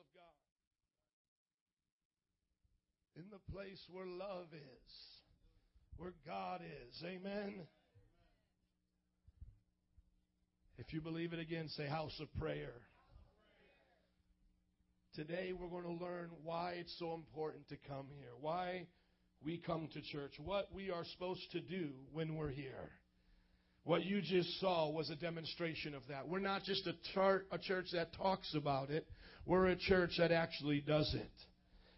of God. In the place where love is, where God is. Amen. If you believe it again, say House of Prayer. Today we're going to learn why it's so important to come here, why we come to church, what we are supposed to do when we're here. What you just saw was a demonstration of that. We're not just a church that talks about it. We're a church that actually does it.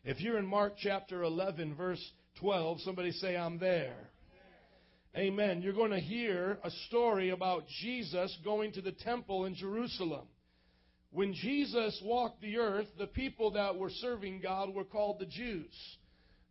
If you're in Mark chapter 11, verse 12, somebody say, I'm there. Amen. You're going to hear a story about Jesus going to the temple in Jerusalem. When Jesus walked the earth, the people that were serving God were called the Jews.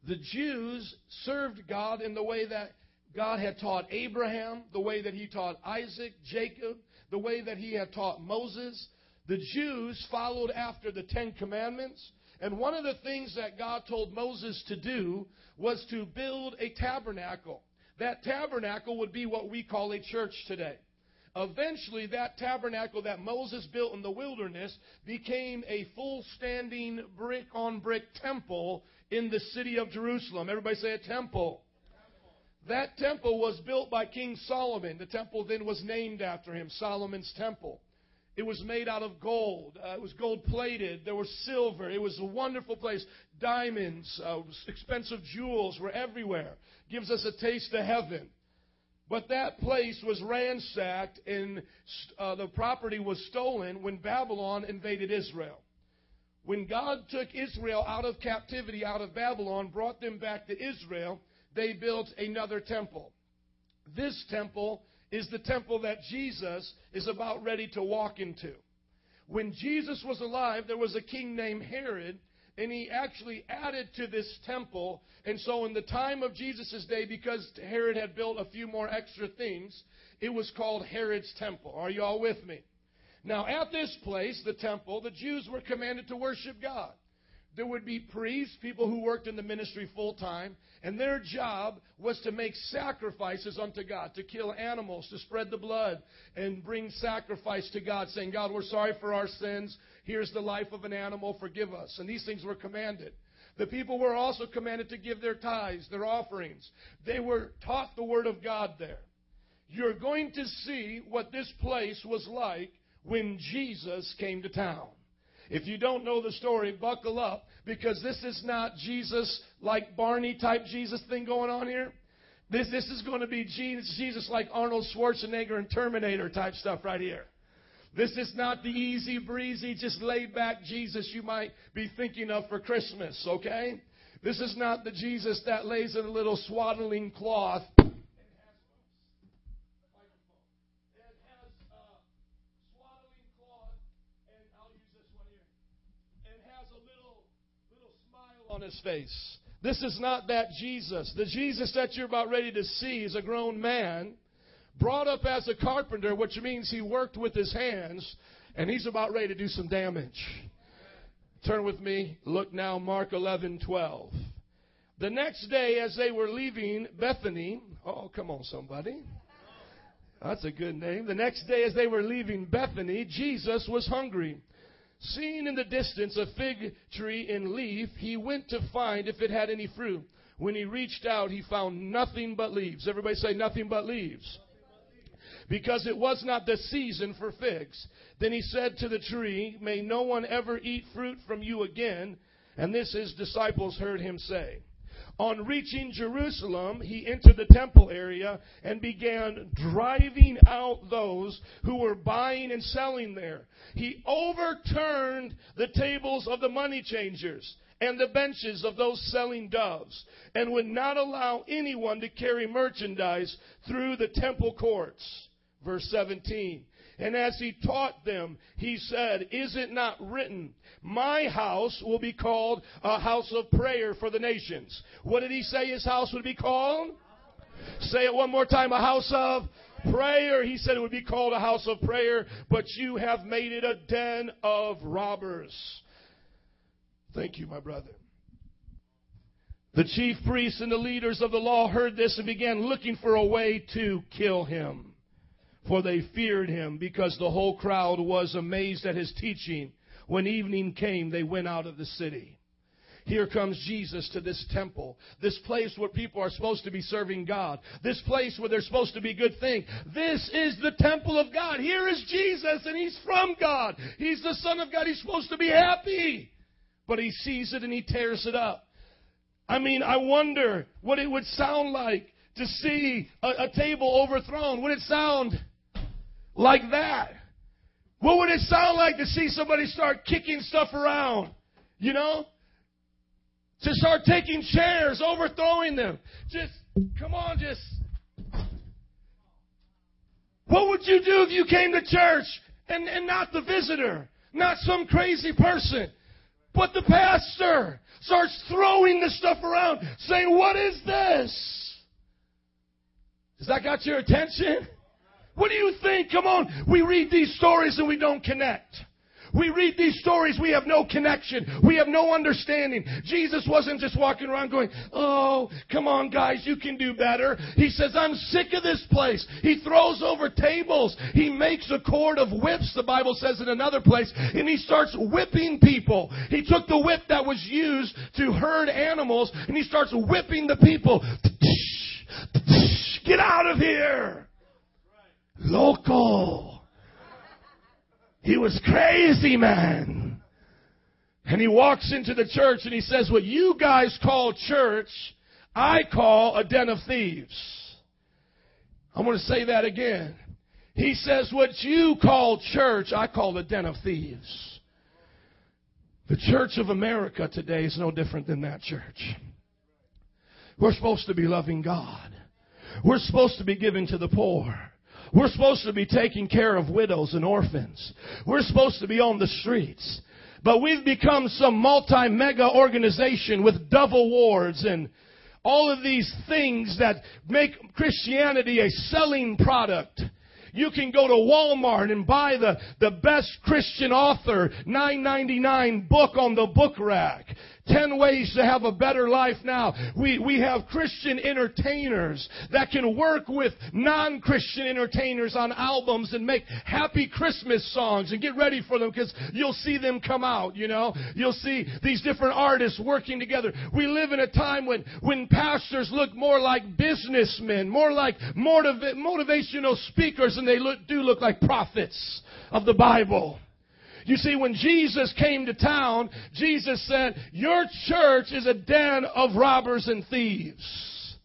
The Jews served God in the way that God had taught Abraham, the way that he taught Isaac, Jacob, the way that he had taught Moses. The Jews followed after the Ten Commandments. And one of the things that God told Moses to do was to build a tabernacle. That tabernacle would be what we call a church today. Eventually, that tabernacle that Moses built in the wilderness became a full-standing brick-on-brick temple in the city of Jerusalem. Everybody say a temple. That temple was built by King Solomon. The temple then was named after him, Solomon's Temple. It was made out of gold. It was gold-plated. There was silver. It was a wonderful place. Diamonds, expensive jewels were everywhere. Gives us a taste of heaven. But that place was ransacked and the property was stolen when Babylon invaded Israel. When God took Israel out of captivity, out of Babylon, brought them back to Israel, they built another temple. This temple is the temple that Jesus is about ready to walk into. When Jesus was alive, there was a king named Herod, and he actually added to this temple. And so in the time of Jesus' day, because Herod had built a few more extra things, it was called Herod's Temple. Are you all with me? Now, at this place, the temple, the Jews were commanded to worship God. There would be priests, people who worked in the ministry full time, and their job was to make sacrifices unto God, to kill animals, to spread the blood, and bring sacrifice to God, saying, God, we're sorry for our sins. Here's the life of an animal. Forgive us. And these things were commanded. The people were also commanded to give their tithes, their offerings. They were taught the Word of God there. You're going to see what this place was like when Jesus came to town. If you don't know the story, buckle up, because this is not Jesus like Barney type Jesus thing going on here. This is going to be Jesus like Arnold Schwarzenegger and Terminator type stuff right here. This is not the easy breezy, just laid back Jesus you might be thinking of for Christmas, okay? This is not the Jesus that lays in a little swaddling cloth. On his face. This is not that Jesus. The Jesus that you're about ready to see is a grown man brought up as a carpenter, which means he worked with his hands, and he's about ready to do some damage. Turn with me. Look now, Mark 11:12. The next day as they were leaving Bethany, oh, come on, somebody. That's a good name. The next day as they were leaving Bethany, Jesus was hungry. Seeing in the distance a fig tree in leaf, he went to find if it had any fruit. When he reached out, he found nothing but leaves. Everybody say, nothing but leaves. Because it was not the season for figs. Then he said to the tree, may no one ever eat fruit from you again. And this his disciples heard him say. On reaching Jerusalem, he entered the temple area and began driving out those who were buying and selling there. He overturned the tables of the money changers and the benches of those selling doves, and would not allow anyone to carry merchandise through the temple courts. Verse 17, and as he taught them, he said, is it not written, my house will be called a house of prayer for the nations? What did he say his house would be called? Say it one more time, a house of prayer. He said it would be called a house of prayer, but you have made it a den of robbers. Thank you, my brother. The chief priests and the leaders of the law heard this and began looking for a way to kill him. For they feared him, because the whole crowd was amazed at his teaching. When evening came, they went out of the city. Here comes Jesus to this temple, this place where people are supposed to be serving God, this place where there's supposed to be good things. This is the temple of God. Here is Jesus, and He's from God. He's the Son of God. He's supposed to be happy. But He sees it and He tears it up. I mean, I wonder what it would sound like to see a table overthrown. Would it sound like that? What would it sound like to see somebody start kicking stuff around? You know? To start taking chairs, overthrowing them. Just, come on, just. What would you do if you came to church and not the visitor, not some crazy person, but the pastor starts throwing the stuff around, saying, what is this? Has that got your attention? What do you think? Come on. We read these stories and we don't connect. We read these stories, we have no connection. We have no understanding. Jesus wasn't just walking around going, oh, come on, guys, you can do better. He says, I'm sick of this place. He throws over tables. He makes a cord of whips, the Bible says in another place, and he starts whipping people. He took the whip that was used to herd animals, and he starts whipping the people. Get out of here. Local. He was crazy, man. And he walks into the church and he says, what you guys call church, I call a den of thieves. I'm going to say that again. He says, what you call church, I call a den of thieves. The church of America today is no different than that church. We're supposed to be loving God. We're supposed to be giving to the poor. We're supposed to be taking care of widows and orphans. We're supposed to be on the streets. But we've become some multi-mega organization with double wards and all of these things that make Christianity a selling product. You can go to Walmart and buy the best Christian author, $9.99 book on the book rack. 10 ways to have a better life now. We have Christian entertainers that can work with non-Christian entertainers on albums and make happy Christmas songs and get ready for them because you'll see them come out, you know. You'll see these different artists working together. We live in a time when pastors look more like businessmen, more like motivational speakers, and they do look like prophets of the Bible. You see, when Jesus came to town, Jesus said, your church is a den of robbers and thieves,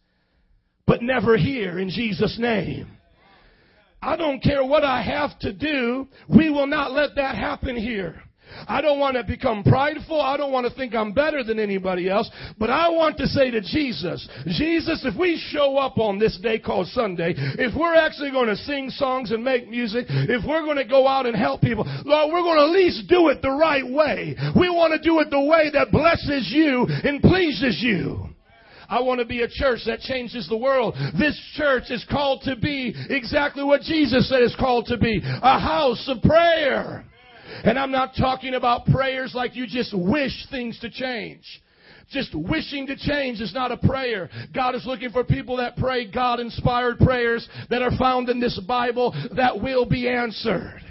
but never here in Jesus' name. I don't care what I have to do. We will not let that happen here. I don't want to become prideful. I don't want to think I'm better than anybody else. But I want to say to Jesus, Jesus, if we show up on this day called Sunday, if we're actually going to sing songs and make music, if we're going to go out and help people, Lord, we're going to at least do it the right way. We want to do it the way that blesses you and pleases you. I want to be a church that changes the world. This church is called to be exactly what Jesus said it's called to be, a house of prayer. And I'm not talking about prayers like you just wish things to change. Just wishing to change is not a prayer. God is looking for people that pray God-inspired prayers that are found in this Bible that will be answered.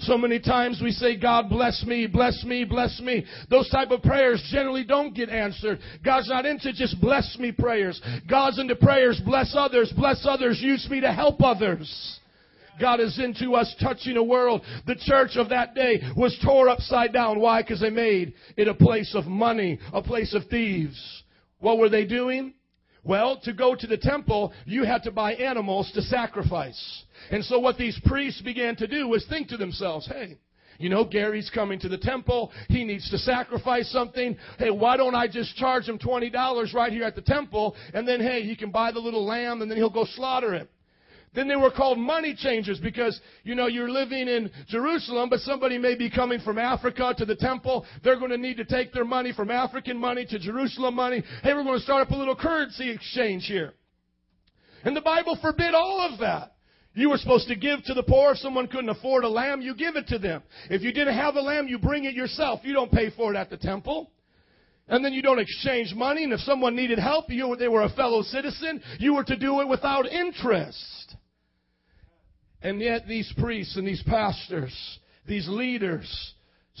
So many times we say, God, bless me, bless me, bless me. Those type of prayers generally don't get answered. God's not into just bless me prayers. God's into prayers, bless others, use me to help others. God is into us touching the world. The church of that day was torn upside down. Why? Because they made it a place of money, a place of thieves. What were they doing? Well, to go to the temple, you had to buy animals to sacrifice. And so what these priests began to do was think to themselves, hey, you know, Gary's coming to the temple. He needs to sacrifice something. Hey, why don't I just charge him $20 right here at the temple? And then, hey, you can buy the little lamb and then he'll go slaughter it. Then they were called money changers because, you know, you're living in Jerusalem, but somebody may be coming from Africa to the temple. They're going to need to take their money from African money to Jerusalem money. Hey, we're going to start up a little currency exchange here. And the Bible forbid all of that. You were supposed to give to the poor. If someone couldn't afford a lamb, you give it to them. If you didn't have a lamb, you bring it yourself. You don't pay for it at the temple. And then you don't exchange money. And if someone needed help, they were a fellow citizen. You were to do it without interest. And yet these priests and these pastors, these leaders,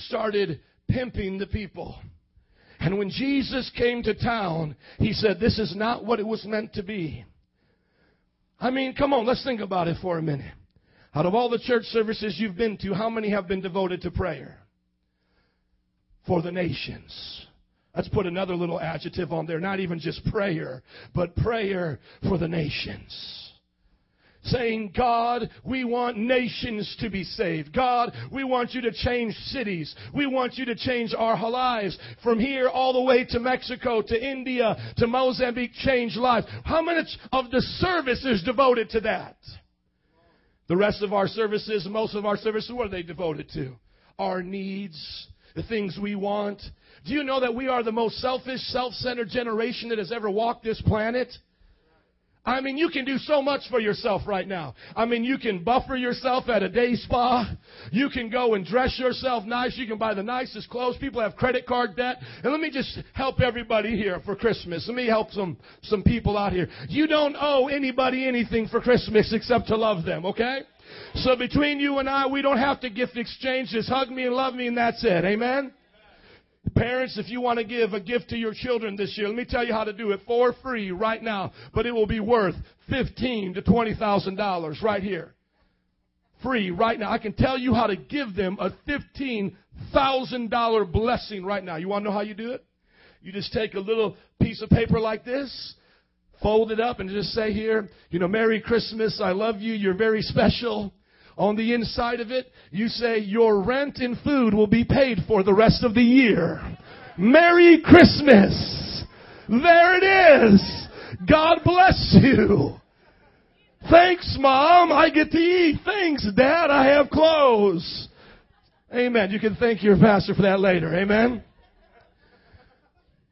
started pimping the people. And when Jesus came to town, he said, this is not what it was meant to be. I mean, come on, let's think about it for a minute. Out of all the church services you've been to, how many have been devoted to prayer? For the nations. Let's put another little adjective on there. Not even just prayer, but prayer for the nations. Saying, God, we want nations to be saved. God, we want you to change cities. We want you to change our lives. From here all the way to Mexico, to India, to Mozambique, change lives. How much of the service is devoted to that? The rest of our services, most of our services, what are they devoted to? Our needs, the things we want. Do you know that we are the most selfish, self-centered generation that has ever walked this planet? I mean, you can do so much for yourself right now. I mean, you can buffer yourself at a day spa. You can go and dress yourself nice. You can buy the nicest clothes. People have credit card debt. And let me just help everybody here for Christmas. Let me help some people out here. You don't owe anybody anything for Christmas except to love them, okay? So between you and I, we don't have to gift exchange. Just hug me and love me, and that's it. Amen? Parents, if you want to give a gift to your children this year, let me tell you how to do it for free right now. But it will be worth $15,000 to $20,000 right here. Free right now. I can tell you how to give them a $15,000 blessing right now. You want to know how you do it? You just take a little piece of paper like this, fold it up, and just say here, you know, Merry Christmas, I love you, you're very special. On the inside of it, you say, your rent and food will be paid for the rest of the year. Merry Christmas. There it is. God bless you. Thanks, Mom. I get to eat. Thanks, Dad. I have clothes. Amen. You can thank your pastor for that later. Amen.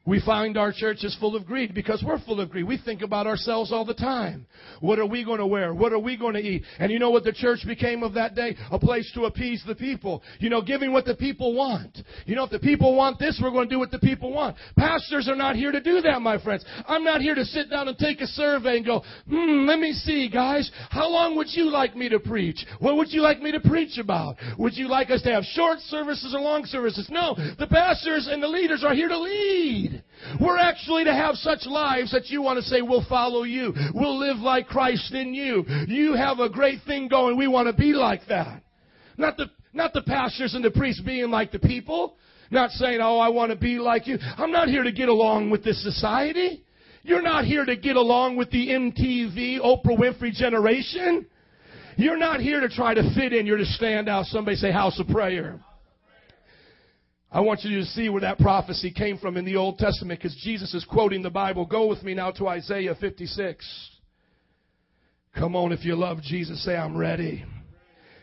We find our church is full of greed because we're full of greed. We think about ourselves all the time. What are we going to wear? What are we going to eat? And you know what the church became of that day? A place to appease the people. You know, giving what the people want. You know, if the people want this, we're going to do what the people want. Pastors are not here to do that, my friends. I'm not here to sit down and take a survey and go, let me see, guys. How long would you like me to preach? What would you like me to preach about? Would you like us to have short services or long services? No, the pastors and the leaders are here to lead. We're actually to have such lives that you want to say, we'll follow you. We'll live like Christ in you. You have a great thing going. We want to be like that. Not the pastors and the priests being like the people. Not saying, oh, I want to be like you. I'm not here to get along with this society. You're not here to get along with the MTV, Oprah Winfrey generation. You're not here to try to fit in. You're to stand out. Somebody say House of Prayer. I want you to see where that prophecy came from in the Old Testament because Jesus is quoting the Bible. Go with me now to Isaiah 56. Come on, if you love Jesus, say, I'm ready.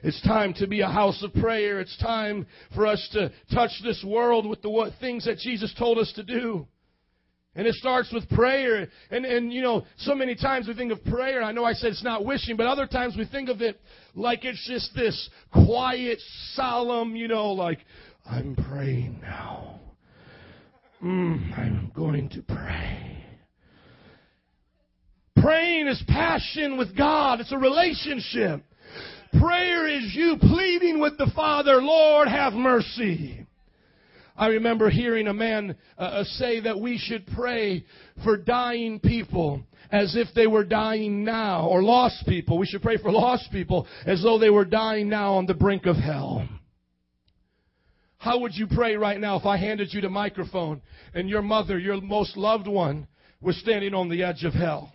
It's time to be a house of prayer. It's time for us to touch this world with the things that Jesus told us to do. And it starts with prayer. And you know, so many times we think of prayer. I know I said it's not wishing, but other times we think of it like it's just this quiet, solemn, you know, like, I'm praying now. I'm going to pray. Praying is passion with God. It's a relationship. Prayer is you pleading with the Father, Lord, have mercy. I remember hearing a man say that we should pray for dying people as if they were dying now, or lost people. We should pray for lost people as though they were dying now on the brink of hell. How would you pray right now if I handed you the microphone and your mother, your most loved one, was standing on the edge of hell?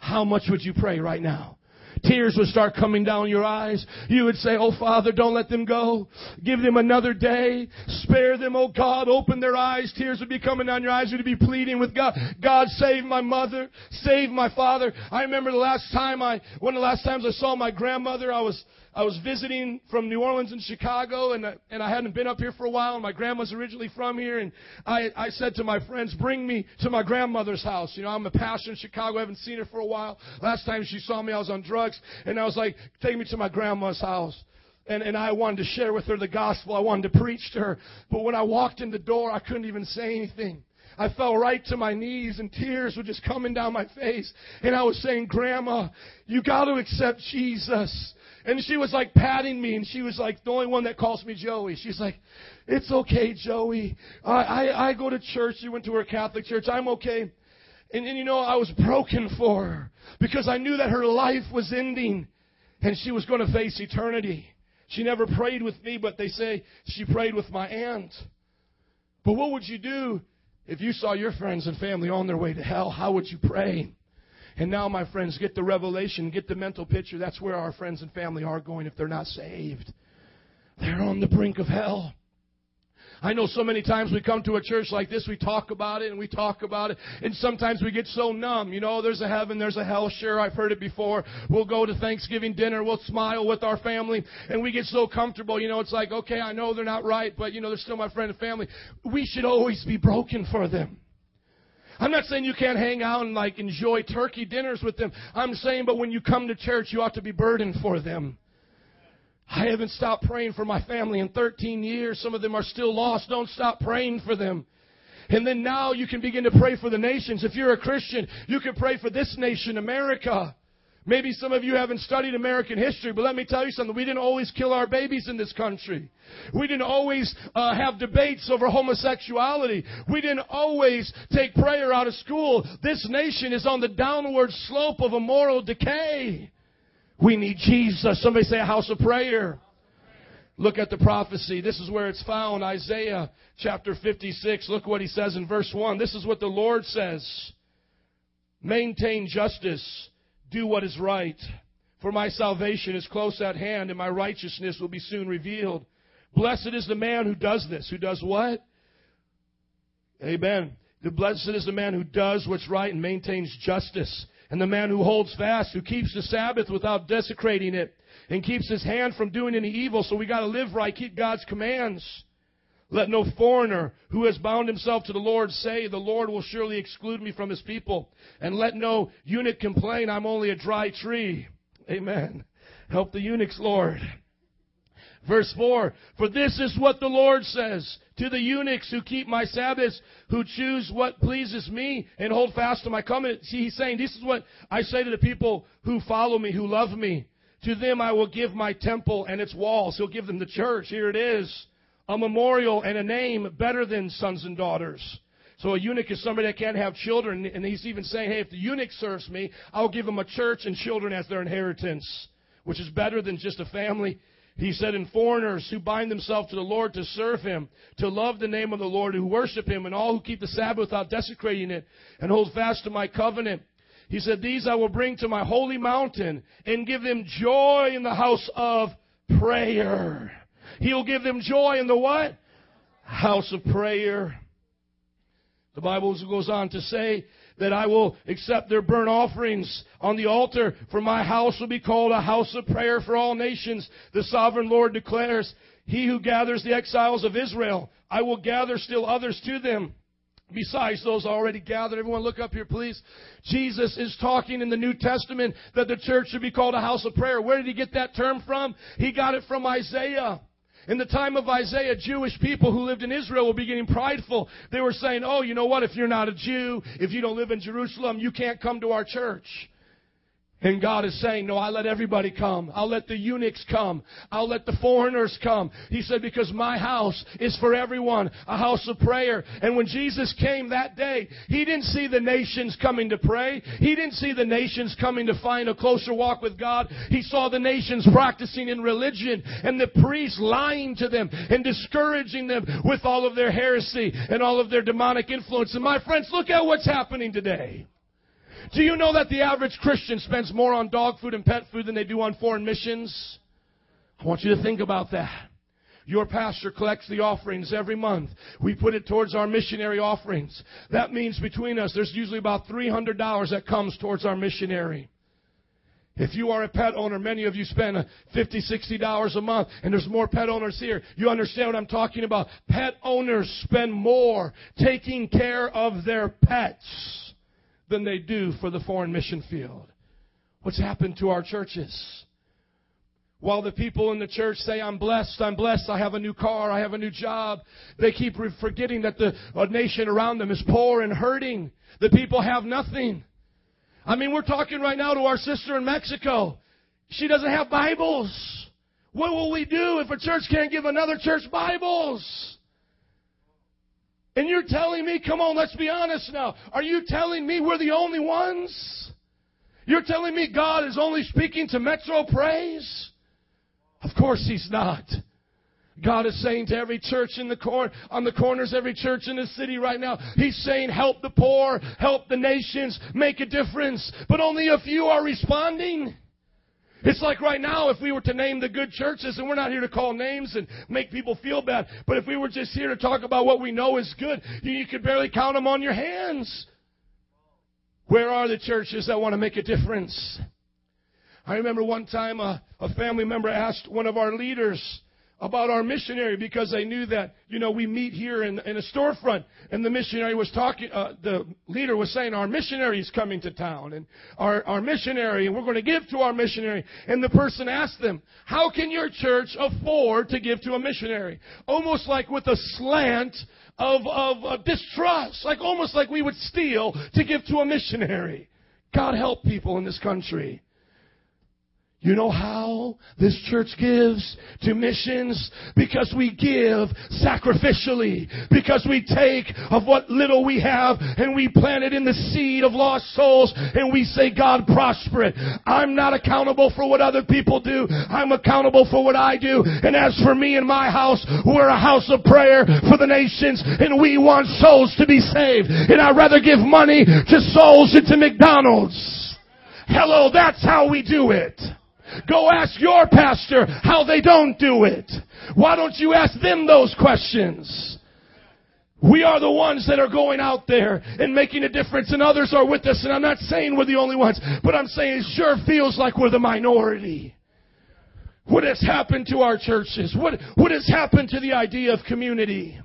How much would you pray right now? Tears would start coming down your eyes. You would say, oh, Father, don't let them go. Give them another day. Spare them, oh, God. Open their eyes. Tears would be coming down your eyes. You'd be pleading with God. God, save my mother. Save my father. I remember one of the last times I saw my grandmother, I was visiting from New Orleans and Chicago, and I hadn't been up here for a while, and my grandma's originally from here, and I said to my friends, bring me to my grandmother's house. You know, I'm a pastor in Chicago. I haven't seen her for a while. Last time she saw me, I was on drugs, and I was like, take me to my grandma's house. And I wanted to share with her the gospel. I wanted to preach to her. But when I walked in the door, I couldn't even say anything. I fell right to my knees, and tears were just coming down my face. And I was saying, Grandma, you got to accept Jesus. And she was like patting me, and she was like the only one that calls me Joey. She's like, "It's okay, Joey. I go to church." She went to her Catholic church. "I'm okay." And you know, I was broken for her because I knew that her life was ending and she was going to face eternity. She never prayed with me, but they say she prayed with my aunt. But what would you do if you saw your friends and family on their way to hell? How would you pray? And now, my friends, get the revelation, get the mental picture. That's where our friends and family are going if they're not saved. They're on the brink of hell. I know so many times we come to a church like this, we talk about it and we talk about it, and sometimes we get so numb. You know, there's a heaven, there's a hell. Sure, I've heard it before. We'll go to Thanksgiving dinner, we'll smile with our family, and we get so comfortable. You know, it's like, okay, I know they're not right, but, you know, they're still my friend and family. We should always be broken for them. I'm not saying you can't hang out and, like, enjoy turkey dinners with them. I'm saying, but when you come to church, you ought to be burdened for them. I haven't stopped praying for my family in 13 years. Some of them are still lost. Don't stop praying for them. And then now you can begin to pray for the nations. If you're a Christian, you can pray for this nation, America. Maybe some of you haven't studied American history, but let me tell you something. We didn't always kill our babies in this country. We didn't always have debates over homosexuality. We didn't always take prayer out of school. This nation is on the downward slope of a moral decay. We need Jesus. Somebody say a house of prayer. Look at the prophecy. This is where it's found. Isaiah chapter 56. Look what he says in verse 1. This is what the Lord says. Maintain justice. Do what is right. For my salvation is close at hand, and my righteousness will be soon revealed. Blessed is the man who does this. Who does what? Amen. Blessed is the man who does what's right and maintains justice. And the man who holds fast, who keeps the Sabbath without desecrating it, and keeps his hand from doing any evil. So we got to live right, keep God's commands. Let no foreigner who has bound himself to the Lord say, the Lord will surely exclude me from his people. And let no eunuch complain, I'm only a dry tree. Amen. Help the eunuchs, Lord. Verse 4, for this is what the Lord says to the eunuchs who keep my Sabbaths, who choose what pleases me and hold fast to my covenant. See, he's saying, this is what I say to the people who follow me, who love me. To them I will give my temple and its walls. He'll give them the church. Here it is, a memorial and a name better than sons and daughters. So a eunuch is somebody that can't have children. And he's even saying, hey, if the eunuch serves me, I'll give him a church and children as their inheritance, which is better than just a family. He said, and foreigners who bind themselves to the Lord to serve him, to love the name of the Lord, who worship him, and all who keep the Sabbath without desecrating it, and hold fast to my covenant. He said, these I will bring to my holy mountain and give them joy in the house of prayer. He'll give them joy in the what? House of prayer. The Bible goes on to say that I will accept their burnt offerings on the altar, for my house will be called a house of prayer for all nations. The sovereign Lord declares, he who gathers the exiles of Israel, I will gather still others to them, besides those already gathered. Everyone look up here, please. Jesus is talking in the New Testament that the church should be called a house of prayer. Where did he get that term from? He got it from Isaiah. In the time of Isaiah, Jewish people who lived in Israel were beginning prideful. They were saying, oh, you know what? If you're not a Jew, if you don't live in Jerusalem, you can't come to our church. And God is saying, no, I let everybody come. I'll let the eunuchs come. I'll let the foreigners come. He said, because my house is for everyone, a house of prayer. And when Jesus came that day, he didn't see the nations coming to pray. He didn't see the nations coming to find a closer walk with God. He saw the nations practicing in religion and the priests lying to them and discouraging them with all of their heresy and all of their demonic influence. And my friends, look at what's happening today. Do you know that the average Christian spends more on dog food and pet food than they do on foreign missions? I want you to think about that. Your pastor collects the offerings every month. We put it towards our missionary offerings. That means between us, there's usually about $300 that comes towards our missionary. If you are a pet owner, many of you spend $50, $60 a month, and there's more pet owners here. You understand what I'm talking about. Pet owners spend more taking care of their pets than they do for the foreign mission field. What's happened to our churches? While the people in the church say, I'm blessed, I have a new car, I have a new job, they keep forgetting that the nation around them is poor and hurting. The people have nothing. I mean, we're talking right now to our sister in Mexico. She doesn't have Bibles. What will we do if a church can't give another church Bibles? And you're telling me, come on, let's be honest now. Are you telling me we're the only ones? You're telling me God is only speaking to Metro Praise? Of course He's not. God is saying to every church in the on the corners, every church in the city right now, He's saying, help the poor, help the nations, make a difference. But only a few are responding. It's like right now, if we were to name the good churches, and we're not here to call names and make people feel bad, but if we were just here to talk about what we know is good, you could barely count them on your hands. Where are the churches that want to make a difference? I remember one time a family member asked one of our leaders about our missionary, because they knew that, you know, we meet here in a storefront, and the missionary was talking, the leader was saying, our missionary is coming to town, and our missionary, and we're going to give to our missionary. And the person asked them, how can your church afford to give to a missionary? Almost like with a slant of distrust, like almost like we would steal to give to a missionary. God help people in this country. You know how this church gives to missions? Because we give sacrificially. Because we take of what little we have and we plant it in the seed of lost souls, and we say, God, prosper it. I'm not accountable for what other people do. I'm accountable for what I do. And as for me and my house, we're a house of prayer for the nations, and we want souls to be saved. And I'd rather give money to souls than to McDonald's. Hello, that's how we do it. Go ask your pastor how they don't do it. Why don't you ask them those questions? We are the ones that are going out there and making a difference, and others are with us. And I'm not saying we're the only ones, but I'm saying it sure feels like we're the minority. What has happened to our churches? What has happened to the idea of community?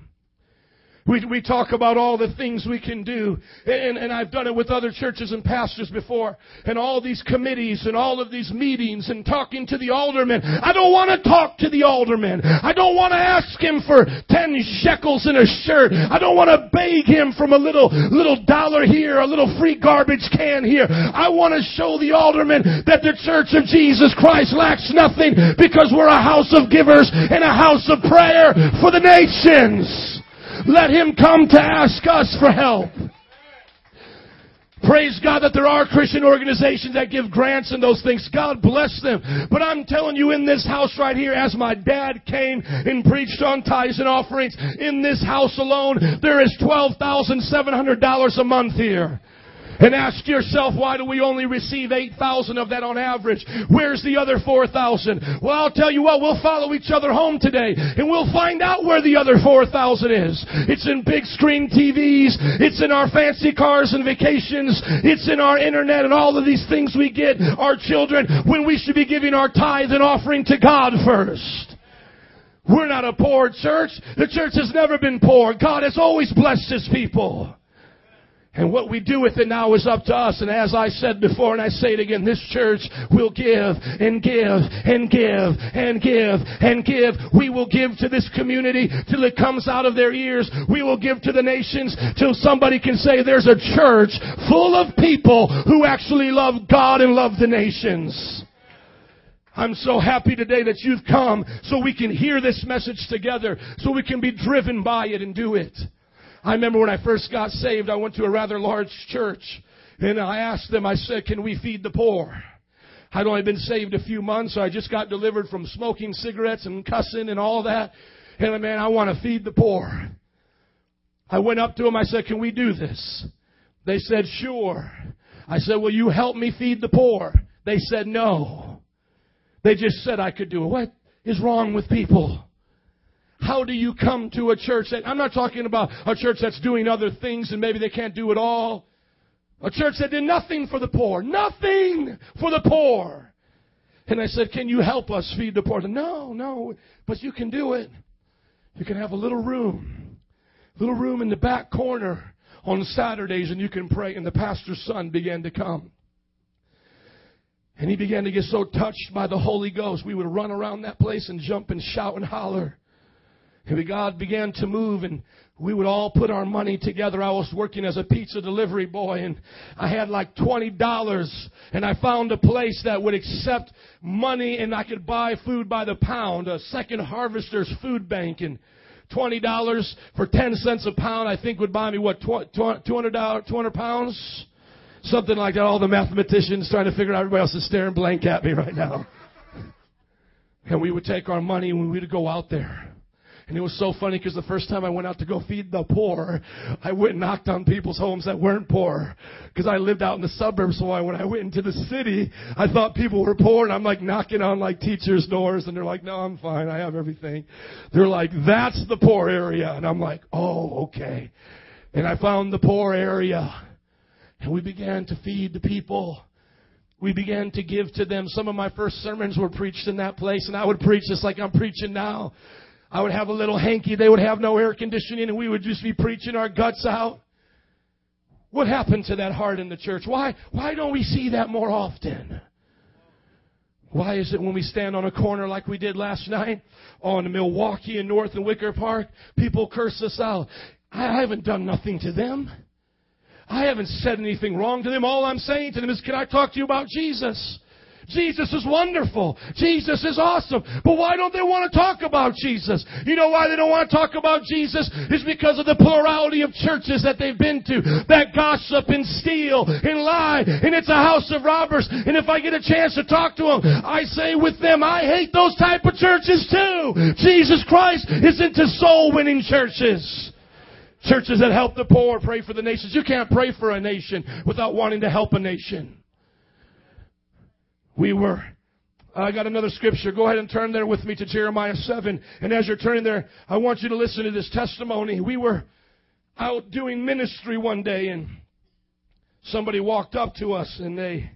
We talk about all the things we can do, and I've done it with other churches and pastors before, and all these committees and all of these meetings and talking to the alderman. I don't want to talk to the alderman. I don't want to ask him for 10 shekels in a shirt. I don't want to beg him from a little dollar here, a little free garbage can here. I want to show the alderman that the Church of Jesus Christ lacks nothing, because we're a house of givers and a house of prayer for the nations. Let him come to ask us for help. Praise God that there are Christian organizations that give grants and those things. God bless them. But I'm telling you, in this house right here, as my dad came and preached on tithes and offerings, in this house alone, there is $12,700 a month here. And ask yourself, why do we only receive 8,000 of that on average? Where's the other 4,000? Well, I'll tell you what, we'll follow each other home today, and we'll find out where the other 4,000 is. It's in big screen TVs. It's in our fancy cars and vacations. It's in our internet and all of these things we get our children, when we should be giving our tithe and offering to God first. We're not a poor church. The church has never been poor. God has always blessed His people. And what we do with it now is up to us. And as I said before, and I say it again, this church will give and give and give and give and give. We will give to this community till it comes out of their ears. We will give to the nations till somebody can say there's a church full of people who actually love God and love the nations. I'm so happy today that you've come, so we can hear this message together, so we can be driven by it and do it. I remember when I first got saved, I went to a rather large church, and I asked them, I said, can we feed the poor? I'd only been saved a few months, so I just got delivered from smoking cigarettes and cussing and all that. And man, I want to feed the poor. I went up to them, I said, can we do this? They said, sure. I said, will you help me feed the poor? They said, no. They just said I could do it. What is wrong with people? How do you come to a church that, I'm not talking about a church that's doing other things and maybe they can't do it all. A church that did nothing for the poor. Nothing for the poor. And I said, can you help us feed the poor? No, but you can do it. You can have a little room in the back corner on Saturdays, and you can pray. And the pastor's son began to come. And he began to get so touched by the Holy Ghost. We would run around that place and jump and shout and holler. God began to move, and we would all put our money together. I was working as a pizza delivery boy, and I had like $20, and I found a place that would accept money, and I could buy food by the pound, a Second Harvester's food bank, and $20 for 10 cents a pound, I think would buy me, what, 200 pounds? Something like that. All the mathematicians trying to figure out, everybody else is staring blank at me right now. And we would take our money and we would go out there. And it was so funny because the first time I went out to go feed the poor, I went and knocked on people's homes that weren't poor because I lived out in the suburbs. So when I went into the city, I thought people were poor, and I'm like knocking on like teachers' doors, and they're like, "No, I'm fine. I have everything." They're like, "That's the poor area." And I'm like, "Oh, okay." And I found the poor area, and we began to feed the people. We began to give to them. Some of my first sermons were preached in that place, and I would preach just like I'm preaching now. I would have a little hanky. They would have no air conditioning, and we would just be preaching our guts out. What happened to that heart in the church? Why don't we see that more often? Why is it when we stand on a corner like we did last night on Milwaukee and North and Wicker Park, people curse us out? I haven't done nothing to them. I haven't said anything wrong to them. All I'm saying to them is, can I talk to you about Jesus? Jesus is wonderful. Jesus is awesome. But why don't they want to talk about Jesus? You know why they don't want to talk about Jesus? It's because of the plurality of churches that they've been to that gossip and steal and lie. And it's a house of robbers. And if I get a chance to talk to them, I say with them, I hate those type of churches too. Jesus Christ is into soul-winning churches. Churches that help the poor, pray for the nations. You can't pray for a nation without wanting to help a nation. I got another scripture. Go ahead and turn there with me to Jeremiah 7. And as you're turning there, I want you to listen to this testimony. We were out doing ministry one day, and somebody walked up to us, and they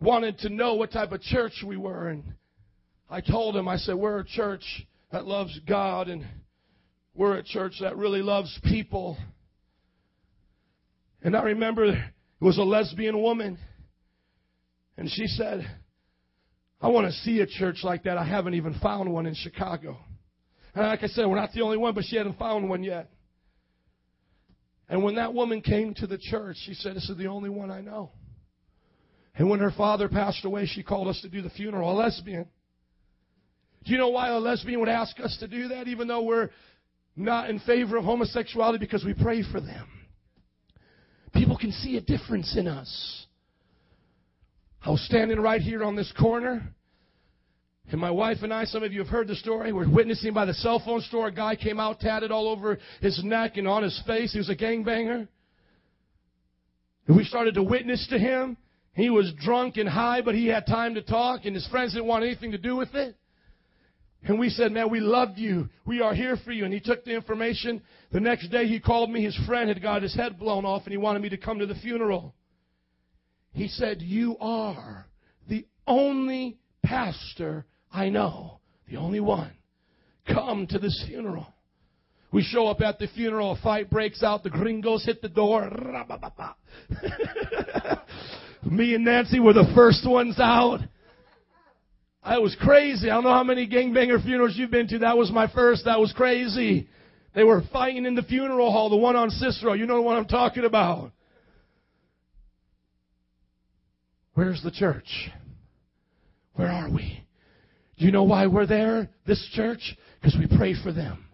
wanted to know what type of church we were. And I told them, I said, we're a church that loves God, and we're a church that really loves people. And I remember it was a lesbian woman. And she said, I want to see a church like that. I haven't even found one in Chicago. And like I said, we're not the only one, but she hadn't found one yet. And when that woman came to the church, she said, this is the only one I know. And when her father passed away, she called us to do the funeral, a lesbian. Do you know why a lesbian would ask us to do that, even though we're not in favor of homosexuality? Because we pray for them. People can see a difference in us. I was standing right here on this corner, and my wife and I, some of you have heard the story, we're witnessing by the cell phone store. A guy came out tatted all over his neck and on his face. He was a gangbanger. And we started to witness to him. He was drunk and high, but he had time to talk, and his friends didn't want anything to do with it. And we said, man, we loved you. We are here for you. And he took the information. The next day he called me. His friend had got his head blown off, and he wanted me to come to the funeral. He said, you are the only pastor I know, the only one. Come to this funeral. We show up at the funeral. A fight breaks out. The gringos hit the door. Me and Nancy were the first ones out. I was crazy. I don't know how many gangbanger funerals you've been to. That was my first. That was crazy. They were fighting in the funeral hall, the one on Cicero. You know what I'm talking about. Where's the church? Where are we? Do you know why we're there, this church? Because we pray for them.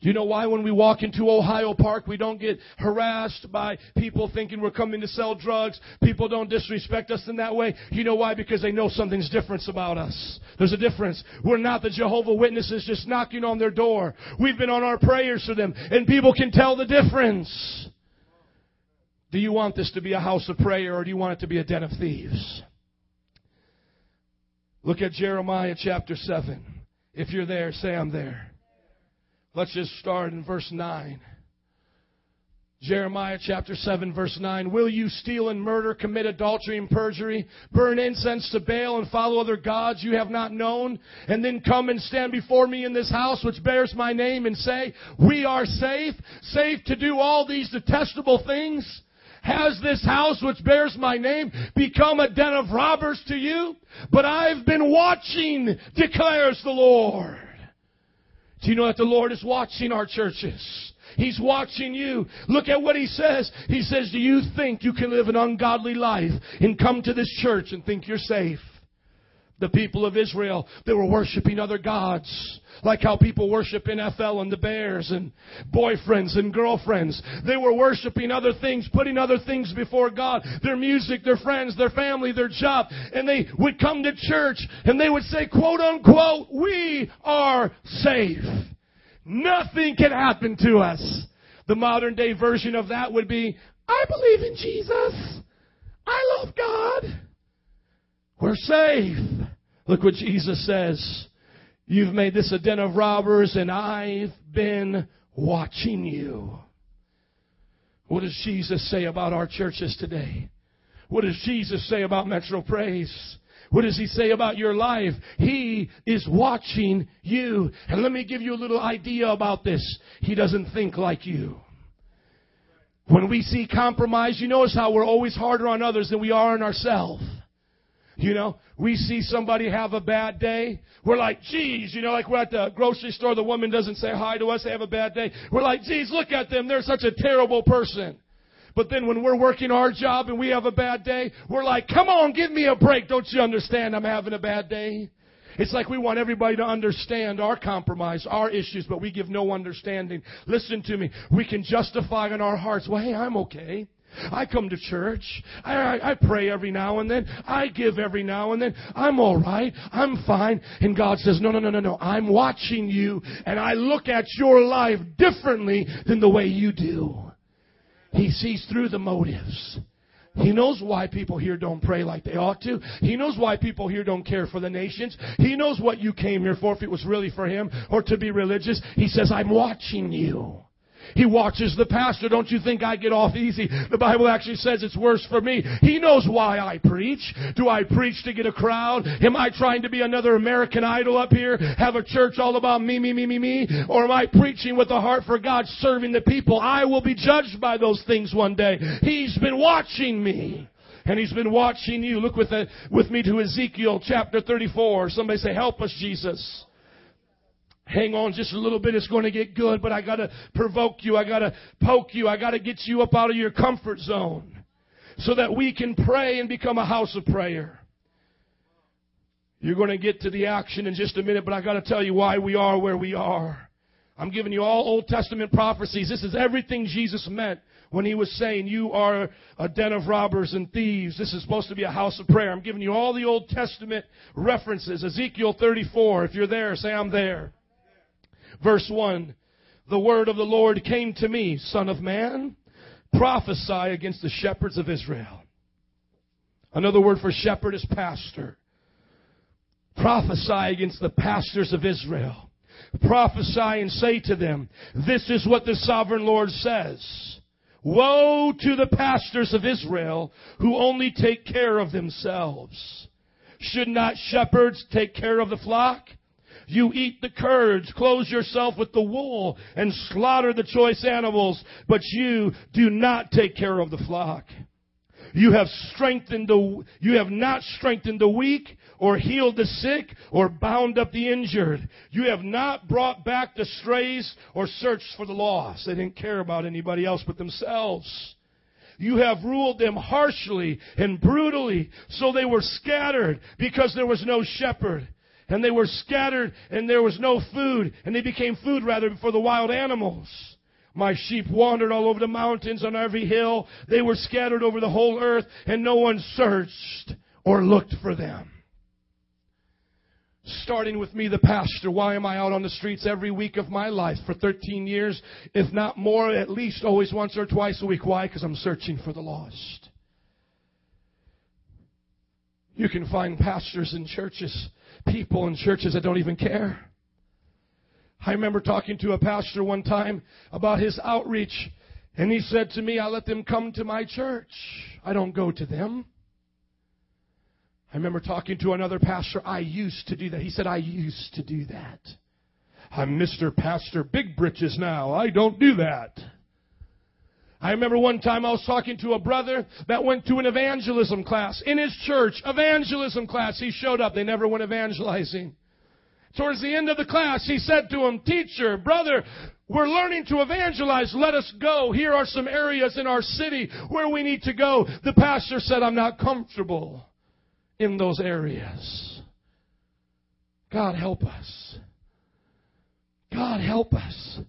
Do you know why when we walk into Ohio Park, we don't get harassed by people thinking we're coming to sell drugs? People don't disrespect us in that way. Do you know why? Because they know something's different about us. There's a difference. We're not the Jehovah Witnesses just knocking on their door. We've been on our prayers for them, and people can tell the difference. Do you want this to be a house of prayer, or do you want it to be a den of thieves? Look at Jeremiah chapter 7. If you're there, say I'm there. Let's just start in verse 9. Jeremiah chapter 7, verse 9. Will you steal and murder, commit adultery and perjury, burn incense to Baal and follow other gods you have not known, and then come and stand before me in this house which bears my name and say, we are safe to do all these detestable things? Has this house which bears my name become a den of robbers to you? But I've been watching, declares the Lord. Do you know that the Lord is watching our churches? He's watching you. Look at what He says. He says, do you think you can live an ungodly life and come to this church and think you're safe? The people of Israel, they were worshiping other gods. Like how people worship NFL and the Bears and boyfriends and girlfriends. They were worshiping other things, putting other things before God. Their music, their friends, their family, their job. And they would come to church and they would say, quote unquote, we are safe. Nothing can happen to us. The modern day version of that would be, I believe in Jesus. I love God. We're safe. Look what Jesus says. You've made this a den of robbers, and I've been watching you. What does Jesus say about our churches today? What does Jesus say about Metro Praise? What does He say about your life? He is watching you. And let me give you a little idea about this. He doesn't think like you. When we see compromise, you notice how we're always harder on others than we are on ourselves. You know, we see somebody have a bad day. We're like, geez, you know, like we're at the grocery store. The woman doesn't say hi to us. They have a bad day. We're like, geez, look at them. They're such a terrible person. But then when we're working our job and we have a bad day, we're like, come on, give me a break. Don't you understand I'm having a bad day? It's like we want everybody to understand our compromise, our issues, but we give no understanding. Listen to me. We can justify in our hearts, well, hey, I'm okay. I come to church. I pray every now and then. I give every now and then. I'm all right. I'm fine. And God says, no. I'm watching you, and I look at your life differently than the way you do. He sees through the motives. He knows why people here don't pray like they ought to. He knows why people here don't care for the nations. He knows what you came here for, if it was really for Him or to be religious. He says, I'm watching you. He watches the pastor. Don't you think I get off easy? The Bible actually says it's worse for me. He knows why I preach. Do I preach to get a crowd? Am I trying to be another American Idol up here? Have a church all about me? Or am I preaching with a heart for God, serving the people? I will be judged by those things one day. He's been watching me. And He's been watching you. Look with me to Ezekiel chapter 34. Somebody say, help us, Jesus. Hang on just a little bit. It's going to get good, but I got to provoke you. I got to poke you. I got to get you up out of your comfort zone so that we can pray and become a house of prayer. You're going to get to the action in just a minute, but I got to tell you why we are where we are. I'm giving you all Old Testament prophecies. This is everything Jesus meant when He was saying, you are a den of robbers and thieves. This is supposed to be a house of prayer. I'm giving you all the Old Testament references. Ezekiel 34. If you're there, say, I'm there. Verse 1, the word of the Lord came to me, Son of man, prophesy against the shepherds of Israel. Another word for shepherd is pastor. Prophesy against the pastors of Israel. Prophesy and say to them, this is what the sovereign Lord says. Woe to the pastors of Israel who only take care of themselves. Should not shepherds take care of the flock? You eat the curds, clothe yourself with the wool, and slaughter the choice animals, but you do not take care of the flock. You have not strengthened the weak, or healed the sick, or bound up the injured. You have not brought back the strays, or searched for the lost. They didn't care about anybody else but themselves. You have ruled them harshly and brutally, so they were scattered because there was no shepherd. And they were scattered, and there was no food, and they became food, for the wild animals. My sheep wandered all over the mountains, on every hill. They were scattered over the whole earth, and no one searched or looked for them. Starting with me, the pastor, why am I out on the streets every week of my life for 13 years, if not more, at least always once or twice a week? Why? Because I'm searching for the lost. You can find pastors in churches, people in churches that don't even care. I remember talking to a pastor one time about his outreach, and he said to me, I let them come to my church. I don't go to them. I remember talking to another pastor. I used to do that. He said, I used to do that. I'm Mr. Pastor Big Britches now. I don't do that. I remember one time I was talking to a brother that went to an evangelism class in his church. Evangelism class. He showed up. They never went evangelizing. Towards the end of the class, he said to him, "Teacher, brother, we're learning to evangelize. Let us go. Here are some areas in our city where we need to go." The pastor said, "I'm not comfortable in those areas." God help us. God help us.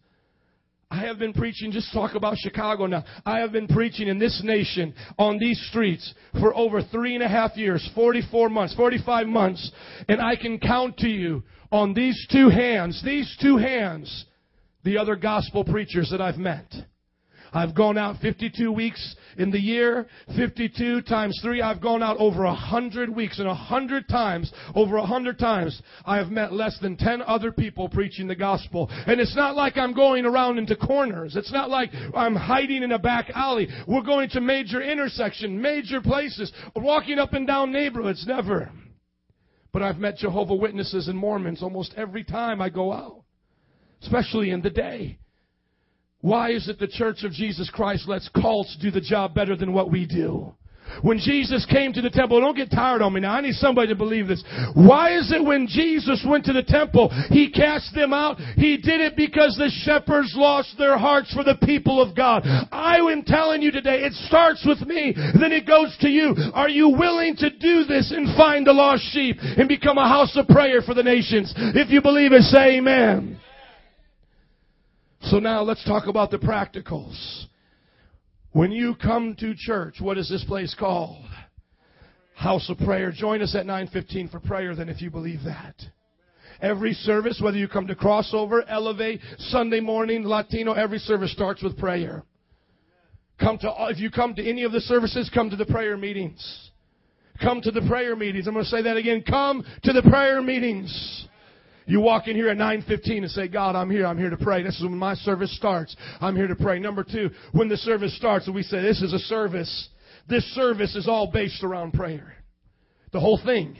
I have been preaching, just talk about Chicago now. I have been preaching in this nation on these streets for over 3.5 years, 44 months, 45 months. And I can count to you on these two hands, the other gospel preachers that I've met. I've gone out 52 weeks in the year, 52 times 3. I've gone out over 100 weeks, and 100 times, over 100 times, I have met less than 10 other people preaching the gospel. And it's not like I'm going around into corners. It's not like I'm hiding in a back alley. We're going to major intersections, major places, walking up and down neighborhoods, never. But I've met Jehovah Witnesses and Mormons almost every time I go out, especially in the day. Why is it the Church of Jesus Christ lets cults do the job better than what we do? When Jesus came to the temple, don't get tired on me now, I need somebody to believe this. Why is it when Jesus went to the temple, He cast them out? He did it because the shepherds lost their hearts for the people of God. I am telling you today, it starts with me, then it goes to you. Are you willing to do this and find the lost sheep and become a house of prayer for the nations? If you believe it, say amen. So now let's talk about the practicals. When you come to church, what is this place called? House of Prayer. Join us at 9:15 for prayer then, if you believe that. Every service, whether you come to Crossover, Elevate, Sunday morning, Latino, every service starts with prayer. If you come to any of the services, come to the prayer meetings. Come to the prayer meetings. I'm going to say that again. Come to the prayer meetings. You walk in here at 9:15 and say, "God, I'm here to pray. This is when my service starts. I'm here to pray." Number two, when the service starts, we say, "This is a service." This service is all based around prayer. The whole thing.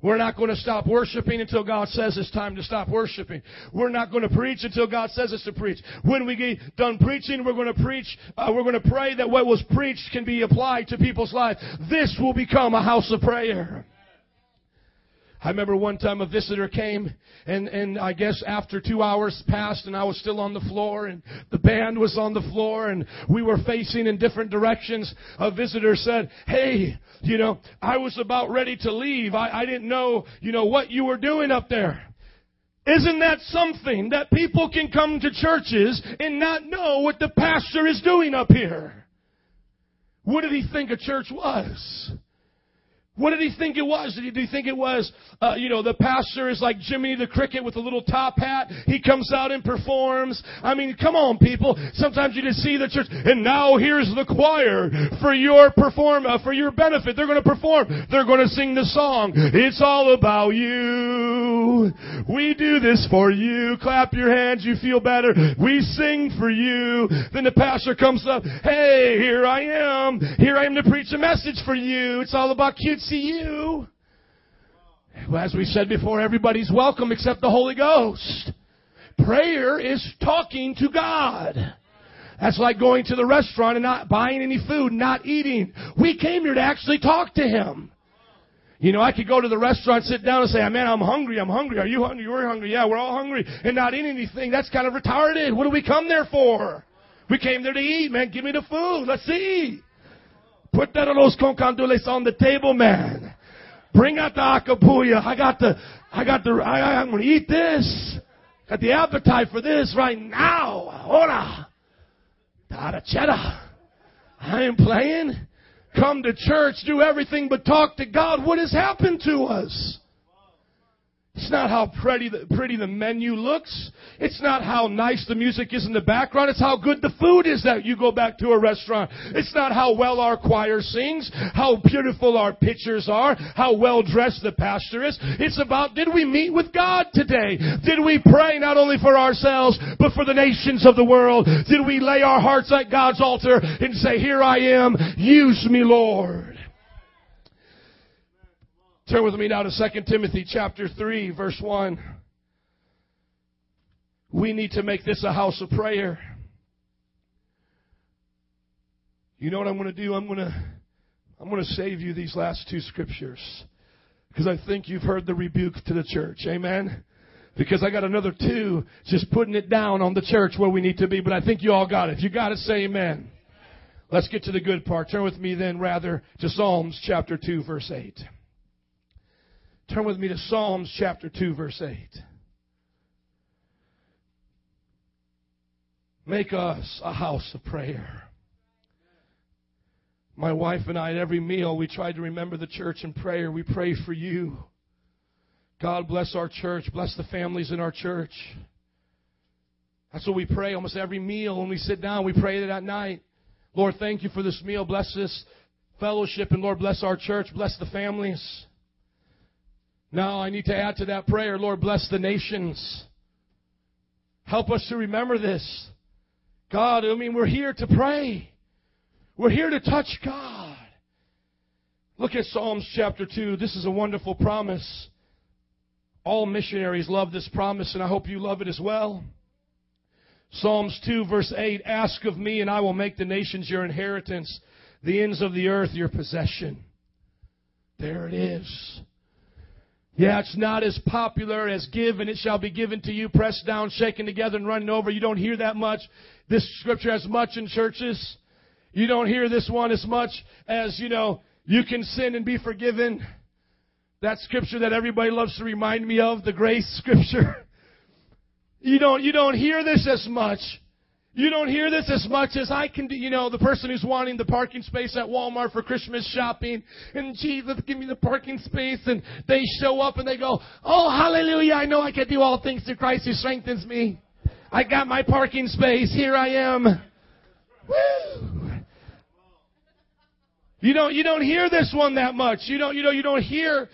We're not going to stop worshiping until God says it's time to stop worshiping. We're not going to preach until God says it's to preach. When we get done preaching, we're going to preach. We're going to pray that what was preached can be applied to people's lives. This will become a house of prayer. I remember one time a visitor came, and I guess after 2 hours passed, and I was still on the floor, and the band was on the floor, and we were facing in different directions. A visitor said, "Hey, I was about ready to leave. I didn't know, what you were doing up there." Isn't that something that people can come to churches and not know what the pastor is doing up here? What did he think a church was? What did he think it was? Did he think it was, the pastor is like Jiminy the Cricket with a little top hat. He comes out and performs. I mean, come on, people. Sometimes you just see the church, and now here's the choir for your benefit. They're going to perform. They're going to sing the song. It's all about you. We do this for you. Clap your hands. You feel better. We sing for you. Then the pastor comes up. "Hey, here I am. Here I am to preach a message for you. It's all about cute." See you. Well, as we said before, everybody's welcome except the Holy Ghost. Prayer is talking to God. That's like going to the restaurant and not buying any food, not eating. We came here to actually talk to Him. I could go to the restaurant, sit down and say, "Man, I'm hungry. Are you hungry? You're hungry. Yeah, we're all hungry," and not eat anything. That's kind of retarded. What do we come there for? We came there to eat, man. Give me the food. Let's eat. Put that of those concandules on the table, man. Bring out the acapulla. I'm going to eat this. Got the appetite for this right now. Ahora. Tarachera. I ain't playing. Come to church, do everything but talk to God. What has happened to us? It's not how pretty the menu looks. It's not how nice the music is in the background. It's how good the food is that you go back to a restaurant. It's not how well our choir sings, how beautiful our pictures are, how well dressed the pastor is. It's about, did we meet with God today? Did we pray not only for ourselves, but for the nations of the world? Did we lay our hearts at God's altar and say, "Here I am, use me, Lord"? Turn with me now to 2 Timothy chapter 3, verse 1. We need to make this a house of prayer. You know what I'm going to do? I'm going to save you these last two scriptures, because I think you've heard the rebuke to the church. Amen? because I got another two just putting it down on the church where we need to be. But I think you all got it. If you got it, say amen. Let's get to the good part. Turn with me then, rather, to Psalms chapter 2, verse 8. Turn with me to Psalms chapter 2, verse 8. Make us a house of prayer. My wife and I, at every meal, we try to remember the church in prayer. We pray for you. God bless our church. Bless the families in our church. That's what we pray almost every meal. When we sit down, we pray that at night. Lord, thank you for this meal. Bless this fellowship. And Lord, bless our church. Bless the families. Now, I need to add to that prayer, Lord, bless the nations. Help us to remember this. God, I mean, we're here to pray. We're here to touch God. Look at Psalms chapter 2. This is a wonderful promise. All missionaries love this promise, and I hope you love it as well. Psalms 2, verse 8, ask of me, and I will make the nations your inheritance, the ends of the earth your possession. There it is. Yeah, it's not as popular as give, and it shall be given to you, pressed down, shaken together, and running over. You don't hear that much. This scripture as much in churches. You don't hear this one as much as, you know, you can sin and be forgiven. That scripture that everybody loves to remind me of, the grace scripture. You don't hear this as much. You don't hear this as much as I can do. You know, the person who's wanting the parking space at Walmart for Christmas shopping. And Jesus, give me the parking space. And they show up and they go, oh, hallelujah, I know I can do all things through Christ who strengthens me. I got my parking space. Here I am. Woo! You don't hear this one that much. You don't hear,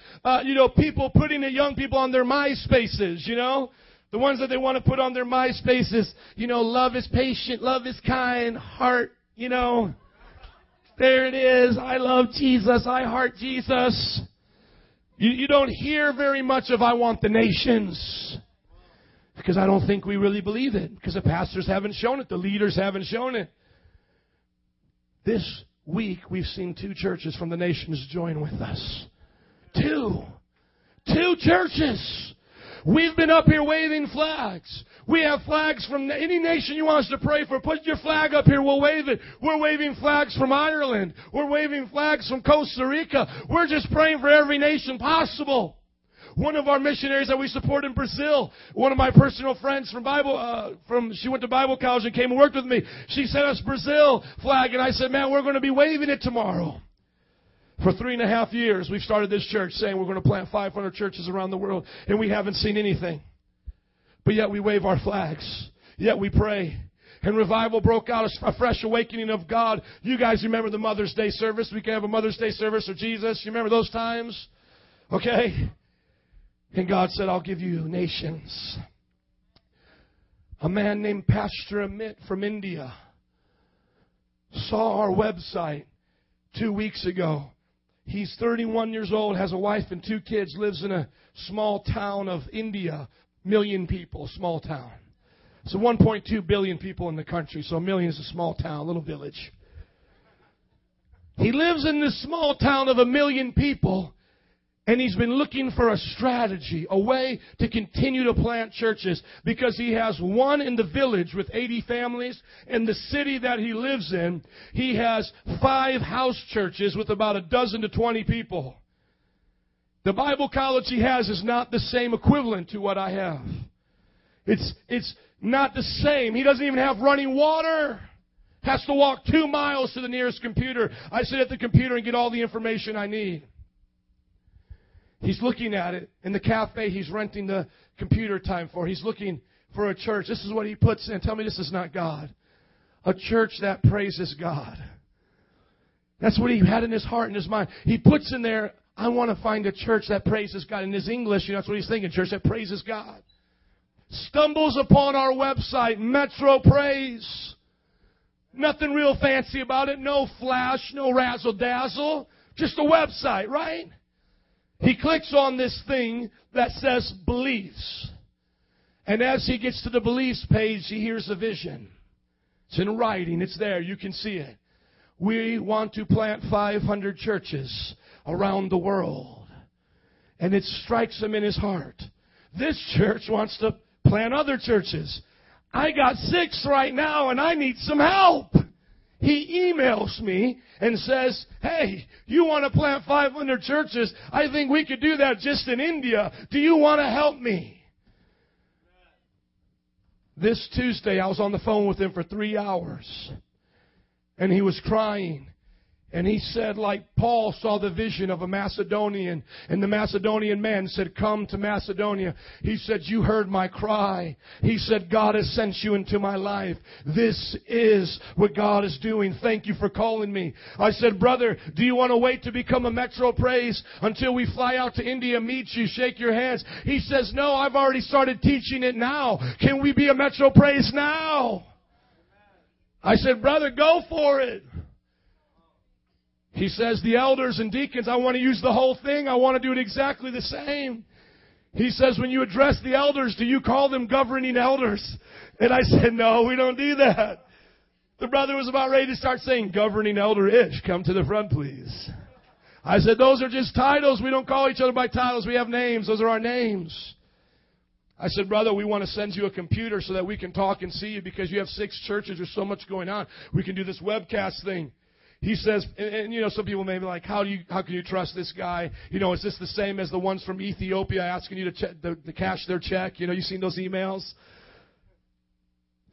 people putting the young people on their MySpaces, you know. The ones that they want to put on their MySpaces, you know, love is patient, love is kind, heart, you know. There it is. I love Jesus. I heart Jesus. You don't hear very much of I want the nations. Because I don't think we really believe it. Because the pastors haven't shown it. The leaders haven't shown it. This week we've seen two churches from the nations join with us. Two churches. We've been up here waving flags. We have flags from any nation you want us to pray for. Put your flag up here. We'll wave it. We're waving flags from Ireland. We're waving flags from Costa Rica. We're just praying for every nation possible. One of our missionaries that we support in Brazil, one of my personal friends from she went to Bible college and came and worked with me. She sent us Brazil flag, and I said, man, we're going to be waving it tomorrow. For 3.5 years, we've started this church saying we're going to plant 500 churches around the world, and we haven't seen anything. But yet we wave our flags. Yet we pray. And revival broke out, a fresh awakening of God. You guys remember the Mother's Day service? We can have a Mother's Day service for Jesus. You remember those times? Okay? And God said, I'll give you nations. A man named Pastor Amit from India saw our website 2 weeks ago. He's 31 years old, has a wife and 2 kids, lives in a small town of India. 1 million people, small town. So 1.2 billion people in the country, so 1 million is a small town, little village. He lives in this small town of 1 million people, and he's been looking for a strategy, a way to continue to plant churches, because he has one in the village with 80 families. In the city that he lives in, he has 5 house churches with about 12 to 20 people. The Bible college he has is not the same equivalent to what I have. It's not the same. He doesn't even have running water. Has to walk 2 miles to the nearest computer. I sit at the computer and get all the information I need. He's looking at it. In the cafe, he's renting the computer time for. He's looking for a church. This is what he puts in. Tell me this is not God. A church that praises God. That's what he had in his heart and his mind. He puts in there, I want to find a church that praises God. In his English, that's what he's thinking, church that praises God. Stumbles upon our website, Metro Praise. Nothing real fancy about it. No flash, no razzle-dazzle. Just a website, right? He clicks on this thing that says beliefs. And as he gets to the beliefs page, he hears a vision. It's in writing. It's there. You can see it. We want to plant 500 churches around the world. And it strikes him in his heart This church wants to plant other churches. I got 6 right now and I need some help. He emails me and says, hey, you want to plant 500 churches? I think we could do that just in India. Do you want to help me? This Tuesday, I was on the phone with him for 3 hours. And he was crying. And he said, like Paul saw the vision of a Macedonian, and the Macedonian man said, come to Macedonia. He said, you heard my cry. He said, God has sent you into my life. This is what God is doing. Thank you for calling me. I said, brother, do you want to wait to become a Metro Praise until we fly out to India, meet you, shake your hands? He says, no, I've already started teaching it now. Can we be a Metro Praise now? I said, brother, go for it. He says, the elders and deacons, I want to use the whole thing. I want to do it exactly the same. He says, when you address the elders, do you call them governing elders? And I said, no, we don't do that. The brother was about ready to start saying, governing elder-ish, come to the front, please. I said, those are just titles. We don't call each other by titles. We have names. Those are our names. I said, brother, we want to send you a computer so that we can talk and see you because you have 6 churches. There's so much going on. We can do this webcast thing. He says, and you know, some people may be like, how can you trust this guy? You know, is this the same as the ones from Ethiopia asking you to check, to cash their check? You know, you've seen those emails.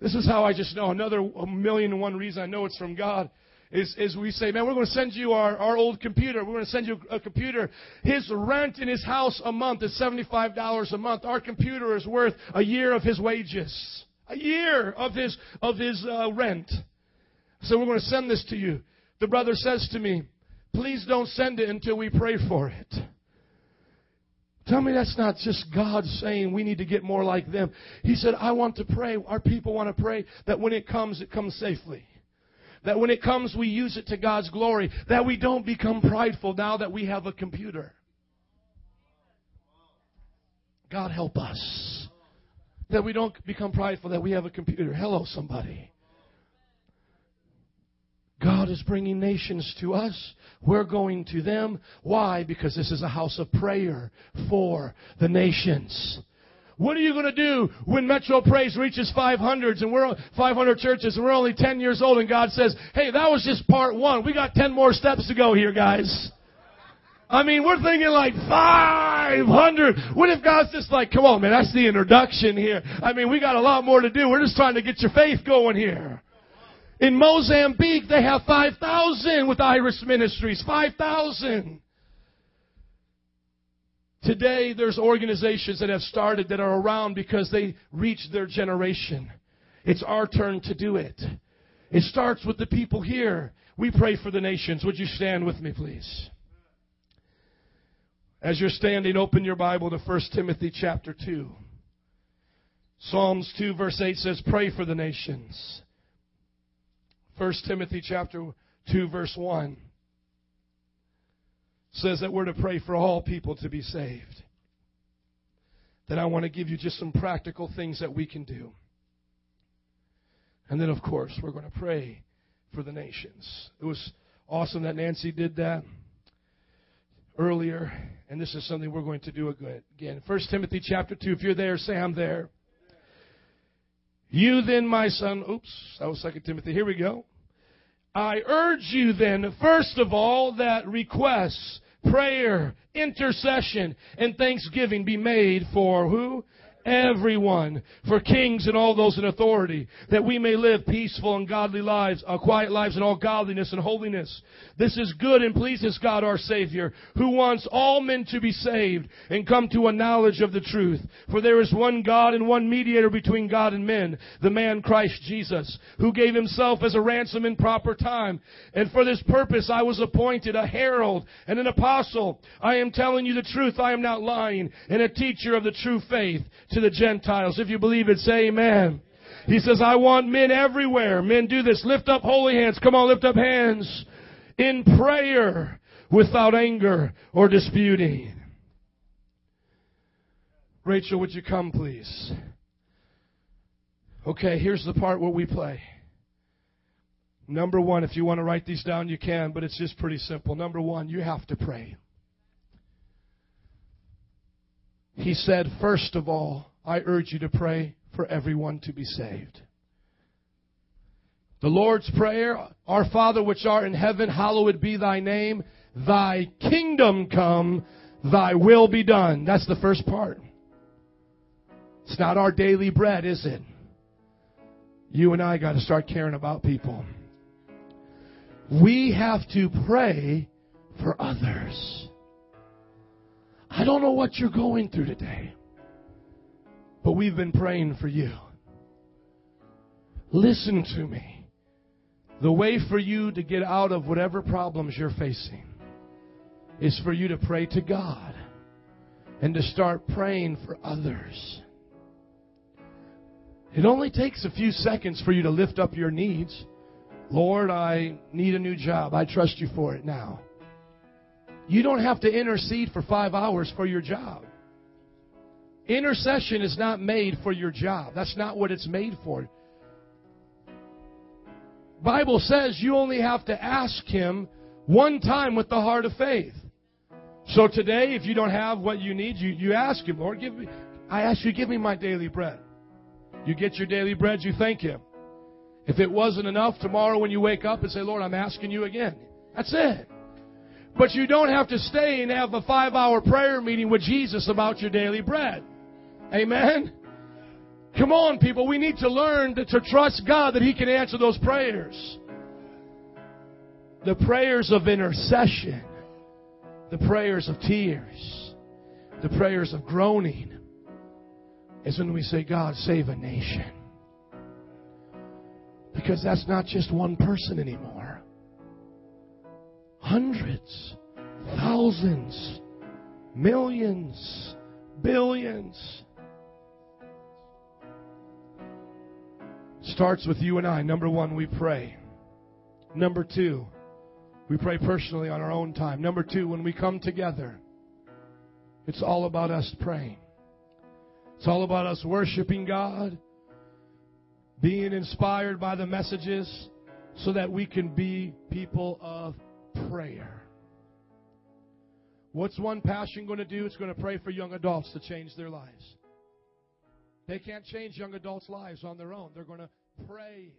This is how I just know. A million and one reason I know it's from God is we say, man, we're going to send you our old computer. We're going to send you a computer. His rent in his house a month is $75 a month. Our computer is worth a year of his wages, a year of his rent. So we're going to send this to you. The brother says to me, please don't send it until we pray for it. Tell me that's not just God saying we need to get more like them. He said, I want to pray. Our people want to pray that when it comes safely. That when it comes, we use it to God's glory. That we don't become prideful now that we have a computer. God help us. That we don't become prideful that we have a computer. Hello, somebody. God is bringing nations to us. We're going to them. Why? Because this is a house of prayer for the nations. What are you going to do when Metro Praise reaches 500 churches and we're only 10 years old and God says, hey, that was just part one. We got 10 more steps to go here, guys. I mean, we're thinking like 500. What if God's just like, come on, man, that's the introduction here. I mean, we got a lot more to do. We're just trying to get your faith going here. In Mozambique, they have 5,000 with Irish ministries. 5,000. Today, there's organizations that have started that are around because they reached their generation. It's our turn to do it. It starts with the people here. We pray for the nations. Would you stand with me, please? As you're standing, open your Bible to 1 Timothy chapter 2. Psalms 2 verse 8 says, pray for the nations. 1 Timothy chapter 2 verse 1 says that we're to pray for all people to be saved. Then I want to give you just some practical things that we can do. And then, of course, we're going to pray for the nations. It was awesome that Nancy did that earlier, and this is something we're going to do again. 1 Timothy chapter 2, if you're there, say I'm there. You then, my son, that was 2 Timothy. Here we go. I urge you then, first of all, that requests, prayer, intercession, and thanksgiving be made for who? Everyone. For kings and all those in authority, that we may live peaceful and godly lives, quiet lives in all godliness and holiness. This is good and pleases God our Savior, who wants all men to be saved and come to a knowledge of the truth. For there is one God and one mediator between God and men, the man Christ Jesus, who gave himself as a ransom in proper time. And for this purpose I was appointed a herald and an apostle. I am telling you the truth, I am not lying, and a teacher of the true faith to the Gentiles. If you believe it, say amen. He says, I want men everywhere. Men, do this. Lift up holy hands. Come on, lift up hands. In prayer, without anger or disputing. Rachel, would you come, please? Okay, here's the part where we play. Number one, if you want to write these down, you can, but it's just pretty simple. Number one, you have to pray. He said, first of all, I urge you to pray for everyone to be saved. The Lord's Prayer, our Father which art in heaven, hallowed be thy name. Thy kingdom come, thy will be done. That's the first part. It's not our daily bread, is it? You and I got to start caring about people. We have to pray for others. I don't know what you're going through today, but we've been praying for you. Listen to me. The way for you to get out of whatever problems you're facing is for you to pray to God and to start praying for others. It only takes a few seconds for you to lift up your needs. Lord, I need a new job. I trust you for it now. You don't have to intercede for 5 hours for your job. Intercession is not made for your job. That's not what it's made for. Bible says you only have to ask Him one time with the heart of faith. So today, if you don't have what you need, you ask Him, Lord, give me. I ask you, give me my daily bread. You get your daily bread, you thank Him. If it wasn't enough, tomorrow when you wake up and say, Lord, I'm asking you again. That's it. But you don't have to stay and have a 5-hour prayer meeting with Jesus about your daily bread. Amen? Come on, people. We need to learn to trust God that He can answer those prayers. The prayers of intercession. The prayers of tears. The prayers of groaning. Is when we say, God, save a nation. Because that's not just one person anymore. Hundreds, thousands, millions, billions. Starts with you and I. Number one, we pray. Number two, we pray personally on our own time. Number two, when we come together, it's all about us praying. It's all about us worshiping God, being inspired by the messages so that we can be people of prayer. What's one passion going to do? It's going to pray for young adults to change their lives. They can't change young adults' lives on their own. They're going to pray.